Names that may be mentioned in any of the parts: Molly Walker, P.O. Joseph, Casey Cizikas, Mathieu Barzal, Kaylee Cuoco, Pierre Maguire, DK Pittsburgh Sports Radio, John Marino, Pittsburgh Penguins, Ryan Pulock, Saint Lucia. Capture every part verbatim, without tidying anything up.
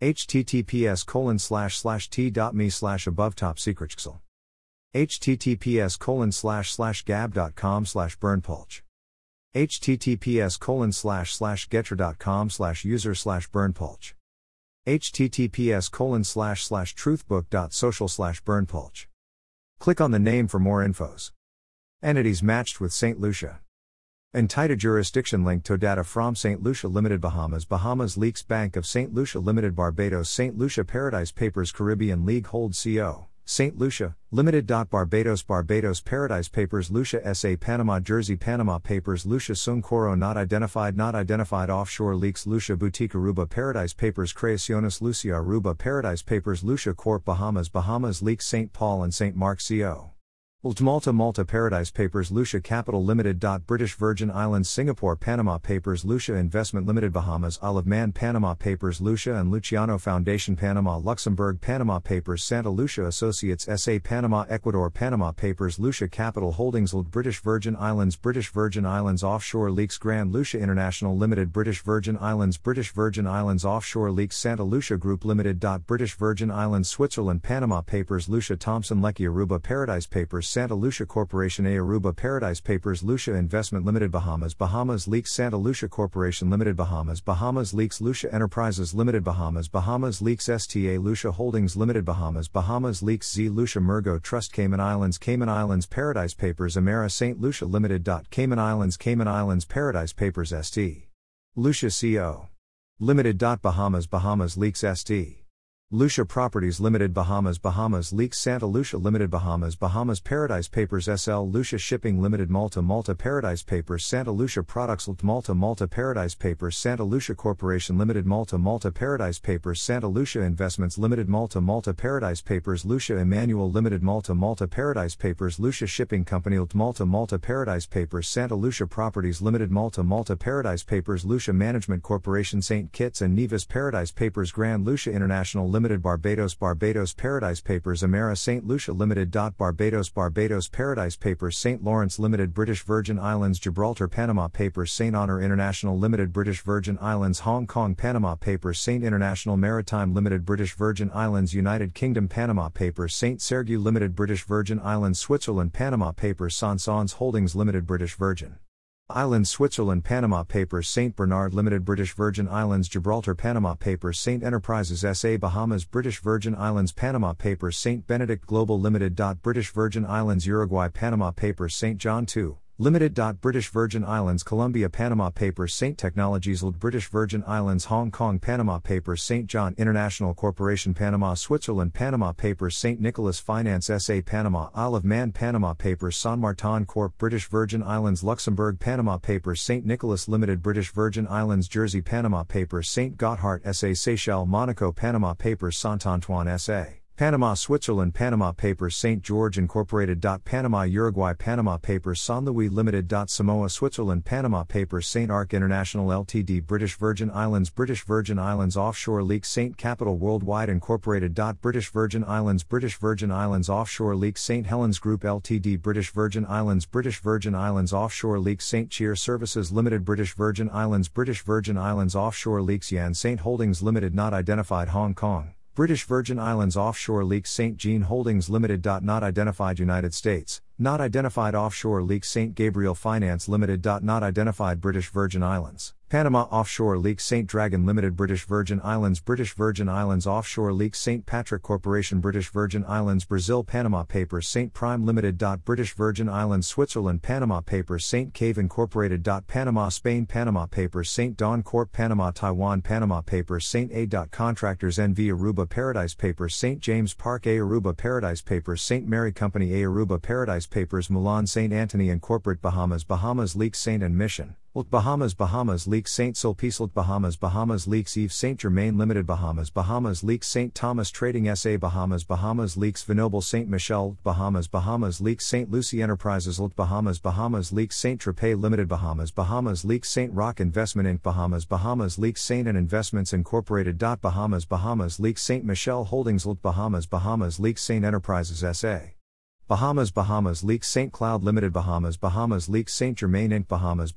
https colon slash slash t.me slash above top secret xl. https colon slash slash gab.com slash burnpulch. https colon slash slash getter.com slash user slash burnpulch. https colon slash slash truthbook.social slash burnpulch. Click on the name for more infos. Entities matched with Saint Lucia. Entity jurisdiction linked to data from Saint Lucia Limited Bahamas Bahamas Leaks Bank of Saint Lucia Limited Barbados Saint Lucia Paradise Papers Caribbean League Hold Co. Saint Lucia Limited. Barbados Barbados Paradise Papers Lucia S A Panama Jersey Panama Papers Lucia Suncoro Not Identified Not Identified Offshore Leaks Lucia Boutique Aruba Paradise Papers Creaciones Lucia Aruba Paradise Papers Lucia Corp Bahamas Bahamas Leaks Saint Paul and Saint Mark Co. Malta Malta Paradise Papers Lucia Capital Limited. British Virgin Islands Singapore Panama Papers Lucia Investment Limited Bahamas Isle of Man Panama Papers Lucia and Luciano Foundation Panama Luxembourg Panama Papers Santa Lucia Associates S A Panama Ecuador Panama Papers Lucia Capital Holdings L British Virgin Islands British Virgin Islands Offshore Leaks Grand Lucia International Limited British Virgin Islands British Virgin Islands Offshore Leaks Santa Lucia Group Limited. British Virgin Islands Switzerland Panama Papers Lucia Thompson Leckie Aruba Paradise Papers Santa Lucia Corporation A Aruba Paradise Papers Lucia Investment Limited Bahamas Bahamas Leaks Santa Lucia Corporation Limited Bahamas Bahamas Leaks Lucia Enterprises Limited Bahamas Bahamas Leaks S T A Lucia Holdings Limited Bahamas Bahamas Leaks Z Lucia Mergo Trust Cayman Islands Cayman Islands Paradise Papers Amera Saint Lucia Limited. Cayman Islands Cayman Islands Paradise Papers Saint Lucia Co. Limited. Bahamas Bahamas Leaks Saint Lucia Properties Limited Bahamas Bahamas Leaks Santa Lucia Limited Bahamas Bahamas Paradise Papers S L Lucia Shipping Limited Malta Malta Paradise Papers Santa Lucia Products Malta Malta Paradise Papers Santa Lucia Corporation Limited Malta Malta Paradise Papers Santa Lucia Investments Limited Malta Malta Paradise Papers Lucia Emmanuel Limited Malta Malta Paradise Papers Lucia Shipping Company Malta Malta Paradise Papers Santa Lucia Properties Limited Malta Malta Paradise Papers Lucia Management Corporation Saint Kitts and Nevis Paradise Papers Grand Lucia International Limited Limited Barbados Barbados Paradise Papers Amera Saint Lucia Limited. Barbados Barbados Paradise Papers Saint Lawrence Limited British Virgin Islands Gibraltar Panama Papers Saint Honor International Limited British Virgin Islands Hong Kong Panama Papers Saint International Maritime Limited British Virgin Islands United Kingdom Panama Papers Saint Sergue Limited British Virgin Islands Switzerland Panama Papers Sansons Holdings Limited British Virgin Islands Switzerland Panama Papers Saint Bernard Limited British Virgin Islands Gibraltar Panama Papers Saint Enterprises S A Bahamas British Virgin Islands Panama Papers Saint Benedict Global Limited. British Virgin Islands Uruguay Panama Papers Saint John the Second Limited. British Virgin Islands Colombia Panama Papers Saint Technologies L British Virgin Islands Hong Kong Panama Papers Saint John International Corporation Panama Switzerland Panama Papers Saint Nicholas Finance S A Panama Isle of Man Panama Papers San Martin Corp British Virgin Islands Luxembourg Panama Papers Saint Nicholas Limited British Virgin Islands Jersey Panama Papers Saint Gotthard S A Seychelles Monaco Panama Papers Saint Antoine S A Panama Switzerland Panama Papers Saint George Incorporated. Panama Uruguay Panama Papers San Luis Limited. Samoa Switzerland Panama Papers Saint Arc International Limited British Virgin Islands British Virgin Islands Offshore Leaks Saint Capital Worldwide Incorporated. British Virgin Islands British Virgin Islands Offshore Leaks Saint Helens Group Limited British Virgin Islands British Virgin Islands Offshore Leaks Saint Cheer Services Limited British Virgin Islands British Virgin Islands Offshore Leaks Yan Saint Holdings Limited Not Identified Hong Kong British Virgin Islands Offshore Leaks Saint Jean Holdings Limited. Not Identified United States, Not Identified Offshore Leaks Saint Gabriel Finance Limited. Not Identified British Virgin Islands, Panama Offshore Leaks Saint Dragon Limited British Virgin Islands British Virgin Islands Offshore Leaks Saint Patrick Corporation British Virgin Islands Brazil Panama Papers Saint Prime Limited. British Virgin Islands Switzerland Panama Papers Saint Cave Incorporated. Panama Spain Panama Papers Saint Don Corp Panama Taiwan Panama Papers Saint A. Contractors N V Aruba Paradise Papers Saint James Park A Aruba Paradise Papers Saint Mary Company A Aruba Paradise Papers Milan Saint Anthony Incorporated Bahamas Bahamas Leaks Saint and Mission L T Bahamas Bahamas Leaks Saint Sulpice L T Bahamas Bahamas Leaks Yves Saint Germain Limited Bahamas Bahamas Leaks Saint Thomas Trading S A Bahamas Bahamas Leaks Venoble Saint Michel L T Bahamas Bahamas Leaks Saint Lucie Enterprises L T Bahamas Bahamas Leaks Saint Tropez Limited Bahamas Bahamas Leaks Saint Rock Investment Incorporated Bahamas Bahamas Leaks Saint and Investments Incorporated. Bahamas Bahamas Leaks Saint Michel Holdings L T Bahamas Bahamas Leaks Saint Enterprises S A Bahamas Bahamas Leaks Saint Cloud Limited Bahamas Bahamas Leaks Saint Germain Incorporated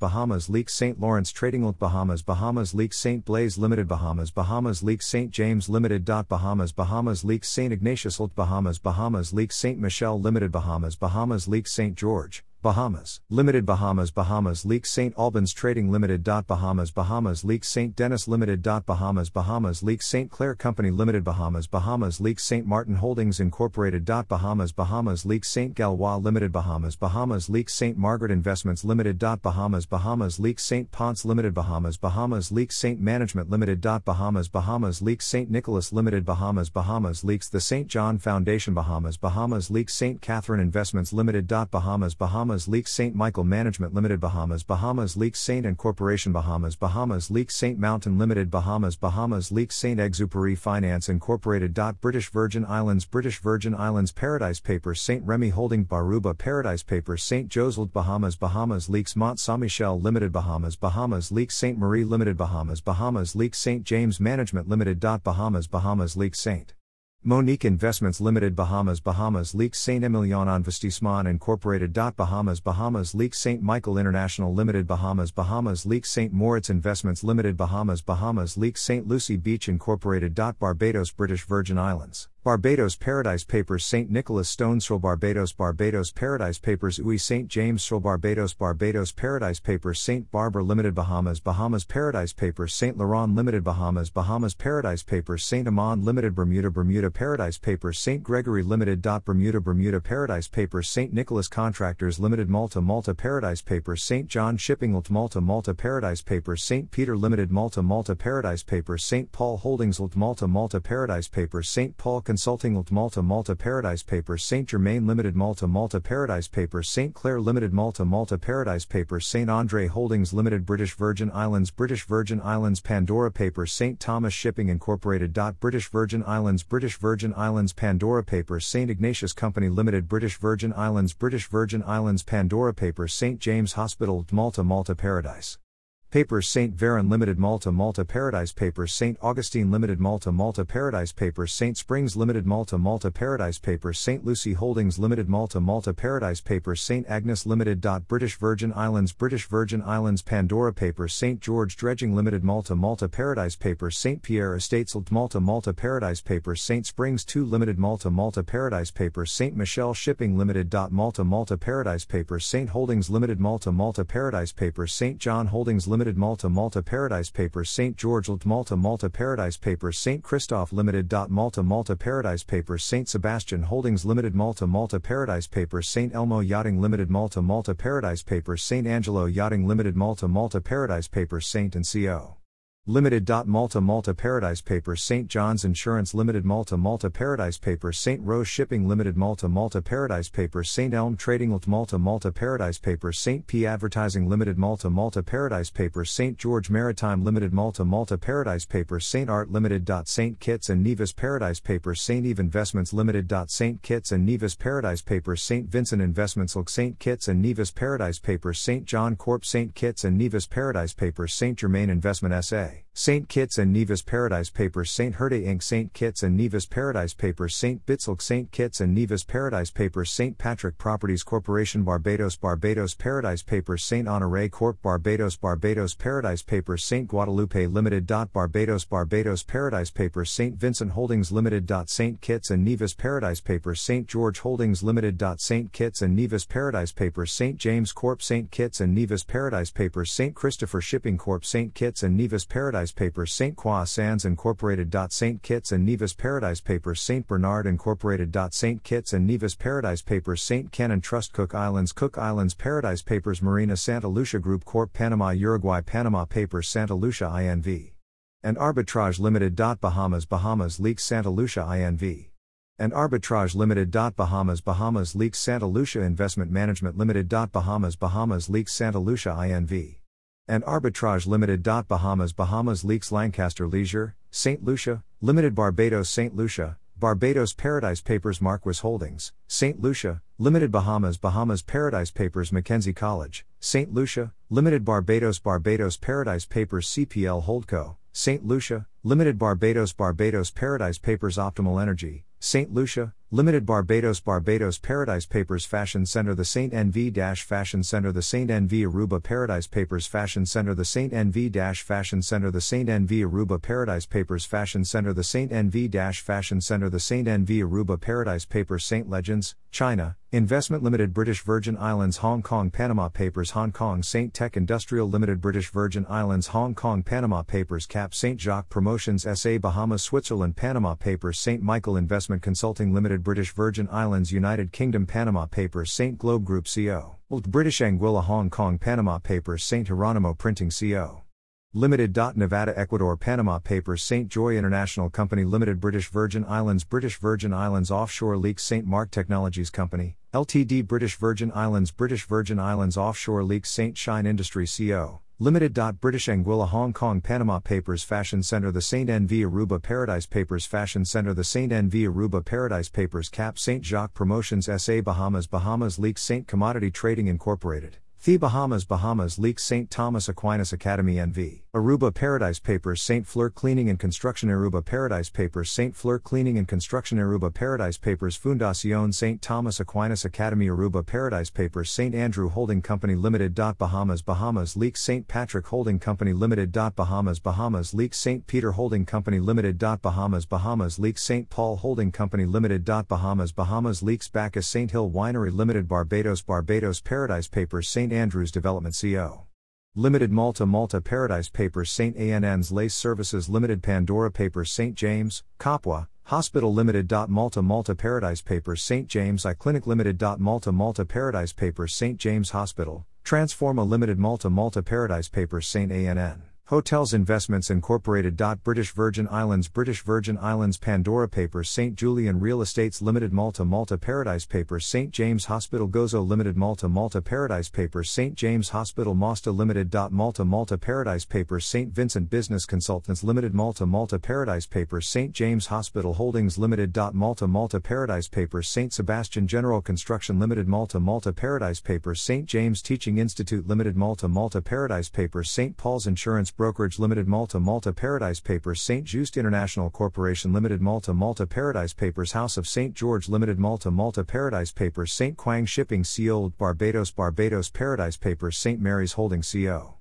Bahamas Bahamas Leaks Saint Lawrence Trading L T Bahamas Bahamas Leaks Saint Blaise Limited Bahamas Bahamas Leaks Saint James Limited. Bahamas Bahamas Leaks Saint Ignatius L T Bahamas Bahamas Leaks Saint Michel Limited Bahamas Bahamas Leaks Saint George Bahamas Limited Bahamas Bahamas Leaks Saint Albans Trading Limited. Bahamas Bahamas Leaks Saint Dennis Limited. Bahamas Bahamas Leaks Saint Clair Company Limited Bahamas Bahamas Leaks Saint Martin Holdings Incorporated. Bahamas Bahamas Leaks Saint Galois Limited Bahamas Bahamas Leaks Saint Margaret Investments Limited. Bahamas Bahamas Leaks Saint Ponce Limited Bahamas Bahamas Leaks Saint Management Limited. Bahamas Bahamas Leaks Saint Nicholas Limited Bahamas Bahamas Leaks The Saint John Foundation Bahamas Bahamas Leaks Saint Catherine Investments Limited. Bahamas Bahamas Leaks Saint Michael Management Limited Bahamas Bahamas Leaks Saint Incorporation Bahamas Bahamas Leaks Saint Mountain Limited Bahamas Bahamas Leaks Saint Exupery Finance Incorporated. British Virgin Islands British Virgin Islands Paradise Papers Saint Remy Holding Baruba Paradise Papers Saint Joe's L T Bahamas Bahamas Leaks Mont Saint Michel Limited Bahamas Bahamas Leaks Saint Marie Limited Bahamas Bahamas Leaks Saint James Management Limited. Bahamas Bahamas Leaks Saint Monique Investments Limited Bahamas Bahamas Leaks Saint Emilion Investissement Incorporated. Bahamas Bahamas Leaks Saint Michael International Limited Bahamas Bahamas Leaks Saint Moritz Investments Limited Bahamas Bahamas Leaks Saint Lucy Beach Incorporated. Barbados British Virgin Islands Barbados Paradise Papers Saint Nicholas Stone Sol Barbados Barbados Paradise Papers U I Saint James Sol Barbados Barbados Paradise Papers Saint Barbara Limited Bahamas Bahamas Paradise Papers Saint Laurent Limited Bahamas Bahamas Paradise Papers Saint Amand Limited Bermuda Bermuda Paradise Papers Saint Gregory Limited. Bermuda Bermuda Paradise Papers Saint Nicholas Contractors Limited Malta Malta Paradise Papers Saint John Shipping L T Malta Malta Paradise Papers Saint Peter Limited Malta Malta Paradise Papers Saint Paul Holdings L T Malta Malta Paradise Papers Saint Paul Consulting L T Malta Malta Paradise Papers Saint Germain Limited Malta Malta Paradise Papers Saint Clair Limited Malta Malta Paradise Papers Saint Andre Holdings Limited British Virgin Islands British Virgin Islands Pandora Papers Saint Thomas Shipping Incorporated. British Virgin Islands British Virgin Islands Pandora Papers Saint Ignatius Company Limited British Virgin Islands British Virgin Islands Pandora Papers Saint James Hospital Malta Malta Paradise Papers Saint Veron Limited Malta Malta Paradise Papers Saint Augustine Limited Malta Malta Paradise Papers Saint Springs Limited Malta Malta Paradise Papers Saint Lucie Holdings Limited Malta Malta Paradise Papers Saint Agnes Limited. British Virgin Islands British Virgin Islands Pandora Papers Saint George Dredging Limited Malta Malta Paradise Papers Saint Pierre Estates L T Malta Malta Paradise Papers Saint Springs two Limited Malta Malta Paradise Papers Saint Michel Shipping Limited. Malta Malta Paradise Papers Saint Holdings Limited Malta Malta Paradise Papers Saint John Holdings Limited Malta Malta Paradise Papers Saint George L T Malta Malta Paradise Papers Saint Christophe Limited. Malta Malta Paradise Papers Saint Sebastian Holdings Limited Malta Malta Paradise Papers Saint Elmo Yachting Limited Malta Malta Paradise Papers Saint Angelo Yachting Limited Malta Malta Paradise Papers Saint and Co. Limited. Malta Malta Paradise Papers Saint John's Insurance Limited Malta Malta Paradise Papers Saint Rose Shipping Limited Malta Malta Paradise Papers Saint Elm Trading L T Malta Malta Paradise Papers Saint P Advertising Limited Malta Malta Paradise Papers Saint George Maritime Limited Malta Malta Paradise Papers Saint Art Limited. Saint Kitts and Nevis Paradise Papers Saint Eve Investments Limited. Saint Kitts and Nevis Paradise Papers Saint Vincent Investments L T Saint Kitts and Nevis Paradise Papers Saint John Corp Saint Kitts and Nevis Paradise Papers Saint Germain Investment S A Saint Kitts and Nevis Paradise Papers Saint Herde Incorporated Saint Kitts and Nevis Paradise Papers Saint Bitzelk Saint Kitts and Nevis Paradise Papers Saint Patrick Properties Corporation Barbados Barbados Paradise Papers Saint Honoré Corp Barbados Barbados Paradise Papers Saint Guadalupe Limited. Barbados Barbados Paradise Papers Saint Vincent Holdings Limited. Saint Kitts and Nevis Paradise Papers Saint George Holdings Limited. Saint Kitts and Nevis Paradise Papers Saint James Corp Saint Kitts and Nevis Paradise Papers Saint Christopher Shipping Corp Saint Kitts and Nevis Paradise Paradise Papers Saint Croix Sands Incorporated. Saint Kitts and Nevis Paradise Papers Saint Bernard Incorporated. Saint Kitts and Nevis Paradise Papers Saint Ken and Trust Cook Islands Cook Islands Paradise Papers Marina Santa Lucia Group Corp Panama Uruguay Panama Papers Santa Lucia I N V and Arbitrage Limited. Bahamas Bahamas Leaks Santa Lucia I N V and Arbitrage Limited. Bahamas Bahamas Leaks Santa Lucia Investment Management Limited. Bahamas Bahamas Leaks Santa Lucia I N V and Arbitrage Limited. Bahamas Bahamas Leaks Lancaster Leisure, Saint Lucia, Limited Barbados Saint Lucia, Barbados Paradise Papers Marquis Holdings, Saint Lucia, Limited Bahamas Bahamas Paradise Papers Mackenzie College, Saint Lucia, Limited Barbados Barbados Paradise Papers C P L Holdco, Saint Lucia, Limited Barbados Barbados Paradise Papers Optimal Energy, Saint Lucia, Limited Barbados Barbados Paradise Papers Fashion Center The Saint N V Fashion Center The Saint N V Aruba Paradise Papers Fashion Center The Saint N V Fashion Center The Saint N V Aruba Paradise Papers Fashion Center The Saint N V Fashion Center The Saint N V Aruba Paradise Papers Saint Legends, China, Investment Limited British Virgin Islands Hong Kong Panama Papers Hong Kong Saint Tech Industrial Limited British Virgin Islands Hong Kong Panama Papers C A P Saint Jacques Promotions S A Bahamas Switzerland Panama Papers Saint Michael Investment Consulting Limited British Virgin Islands United Kingdom Panama Papers Saint Globe Group Co. British Anguilla Hong Kong Panama Papers Saint Geronimo Printing Co. Limited. Nevada Ecuador Panama Papers Saint Joy International Company Limited British Virgin Islands British Virgin Islands Offshore Leaks Saint Mark Technologies Company, Limited British Virgin Islands British Virgin Islands Offshore Leaks Saint Shine Industry Co. Limited. British Anguilla Hong Kong Panama Papers Fashion Center The Saint N V Aruba Paradise Papers Fashion Center The Saint N V Aruba Paradise Papers C A P Saint Jacques Promotions S A Bahamas Bahamas Leaks Saint Commodity Trading Incorporated The Bahamas Bahamas Leaks Saint Thomas Aquinas Academy N V Aruba Paradise Papers Saint Fleur Cleaning and Construction Aruba Paradise Papers Saint Fleur Cleaning and Construction Aruba Paradise Papers Fundación Saint Thomas Aquinas Academy Aruba Paradise Papers Saint Andrew Holding Company Limited. Bahamas Bahamas Leaks Saint Patrick Holding Company Limited. Bahamas Bahamas Leaks Saint Peter Holding Company Limited. Bahamas Bahamas Leaks Saint Paul Holding Company Limited. Bahamas Bahamas Leaks Bacchus Saint Hill Winery Limited Barbados Barbados Paradise Papers Saint Andrews Development Co. Limited Malta Malta Paradise Papers Saint Ann's Lace Services Limited Pandora Papers Saint James, Capua, Hospital Limited. Malta Malta Paradise Papers Saint James I Clinic Limited. Malta Malta Paradise Papers Saint James Hospital, Transforma Limited Malta Malta Paradise Papers Saint Ann. Hotels Investments Incorporated. British Virgin Islands British Virgin Islands Pandora Papers Saint Julian Real Estates Limited Malta Malta Paradise Papers Saint James Hospital Gozo Limited Malta Malta Paradise Papers Saint James Hospital Mosta Limited. Malta Malta Paradise Papers Saint Vincent Business Consultants Limited Malta Malta Paradise Papers Saint James Hospital Holdings Limited. Malta Malta Paradise Papers Saint Sebastian General Construction Limited Malta Malta Paradise Papers Saint James Teaching Institute Limited Malta Malta Paradise Papers Saint Paul's Insurance Brokerage Limited Malta Malta Paradise Papers Saint Just International Corporation Limited Malta Malta Paradise Papers House of Saint George Limited Malta Malta Paradise Papers Saint Quang Shipping Co. Barbados Barbados Paradise Papers Saint Mary's Holding Co.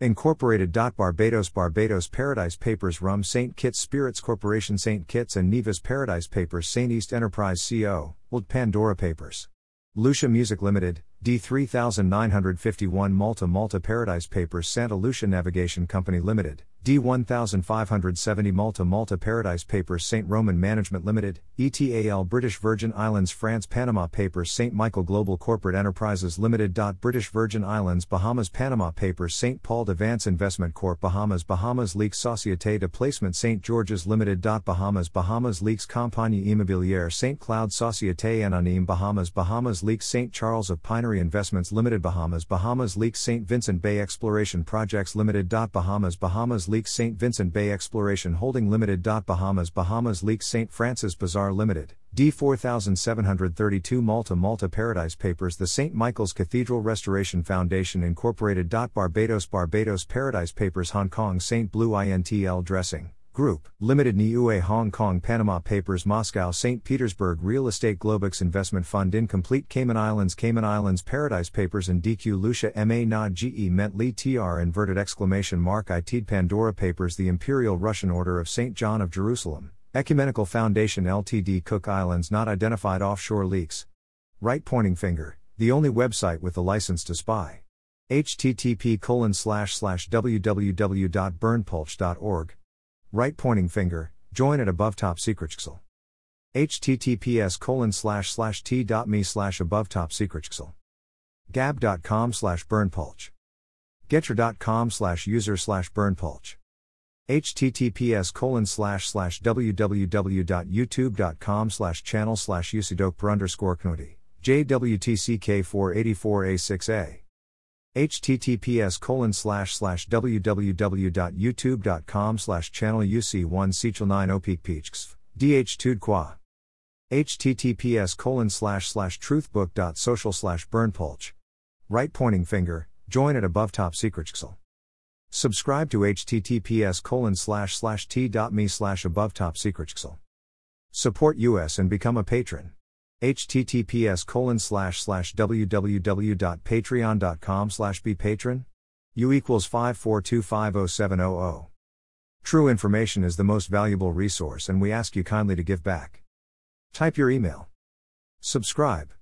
Incorporated. Barbados Barbados Paradise Papers Rum Saint Kitts Spirits Corporation Saint Kitts and Nevis Paradise Papers Saint East Enterprise Co. Old Pandora Papers Lucia Music Limited, D three nine five one Malta Malta Paradise Papers Santa Lucia Navigation Company Limited, D one five seven zero Malta Malta Paradise Papers Saint Roman Management Limited, E T A L British Virgin Islands France Panama Papers Saint Michael Global Corporate Enterprises Limited. British Virgin Islands Bahamas Panama Papers Saint Paul Devance Investment Corp Bahamas Bahamas Leaks Société de Placement Saint George's Limited. Bahamas Bahamas Leaks Compagnie Immobilière Saint Cloud Société Anonyme Bahamas Bahamas Leaks Saint Charles of Pinery Investments Limited Bahamas Bahamas Leaks Saint Vincent Bay Exploration Projects Limited. Bahamas Bahamas Leaks Saint Vincent Bay Exploration Holding Limited. Bahamas Bahamas Leaks Saint Francis Bazaar Limited, D four seven three two Malta Malta Paradise Papers The Saint Michael's Cathedral Restoration Foundation Incorporated. Barbados Barbados Paradise Papers Hong Kong Saint Blue Intl Dressing Group Limited Niue Hong Kong Panama Papers Moscow Saint Petersburg Real Estate Globex Investment Fund Incomplete Cayman Islands Cayman Islands Paradise Papers and D Q Lucia M A Na G E Ment Li T R Inverted Exclamation Mark I T Pandora Papers The Imperial Russian Order of Saint John of Jerusalem Ecumenical Foundation Limited Cook Islands Not Identified Offshore Leaks Right Pointing Finger, the only website with the license to spy. H T T P colon slash slash w w w dot burnpulch dot org Right pointing finger, join at above top secret xl. H T T P S colon slash slash t dot m e slash above top secret xl. Gab dot com slash burnpulch. Getcher dot com slash user slash burnpulch. H T T P S colon slash slash www.youtube.com slash channel slash usidokper underscore knuti. J W T C K four eight four A six A. https colon slash slash www.youtube.com slash channel uc1c9opikpichks, dh2 qua. https colon slash slash truthbook.social slash burnpulch. Right pointing finger, join at above top secret xl. Subscribe to https colon slash slash t.me slash above top secret xl. Support us and become a patron. https colon slash slash www.patreon.com slash be patron. U equals five four two five zero seven zero zero. True information is the most valuable resource and we ask you kindly to give back. Type your email. Subscribe.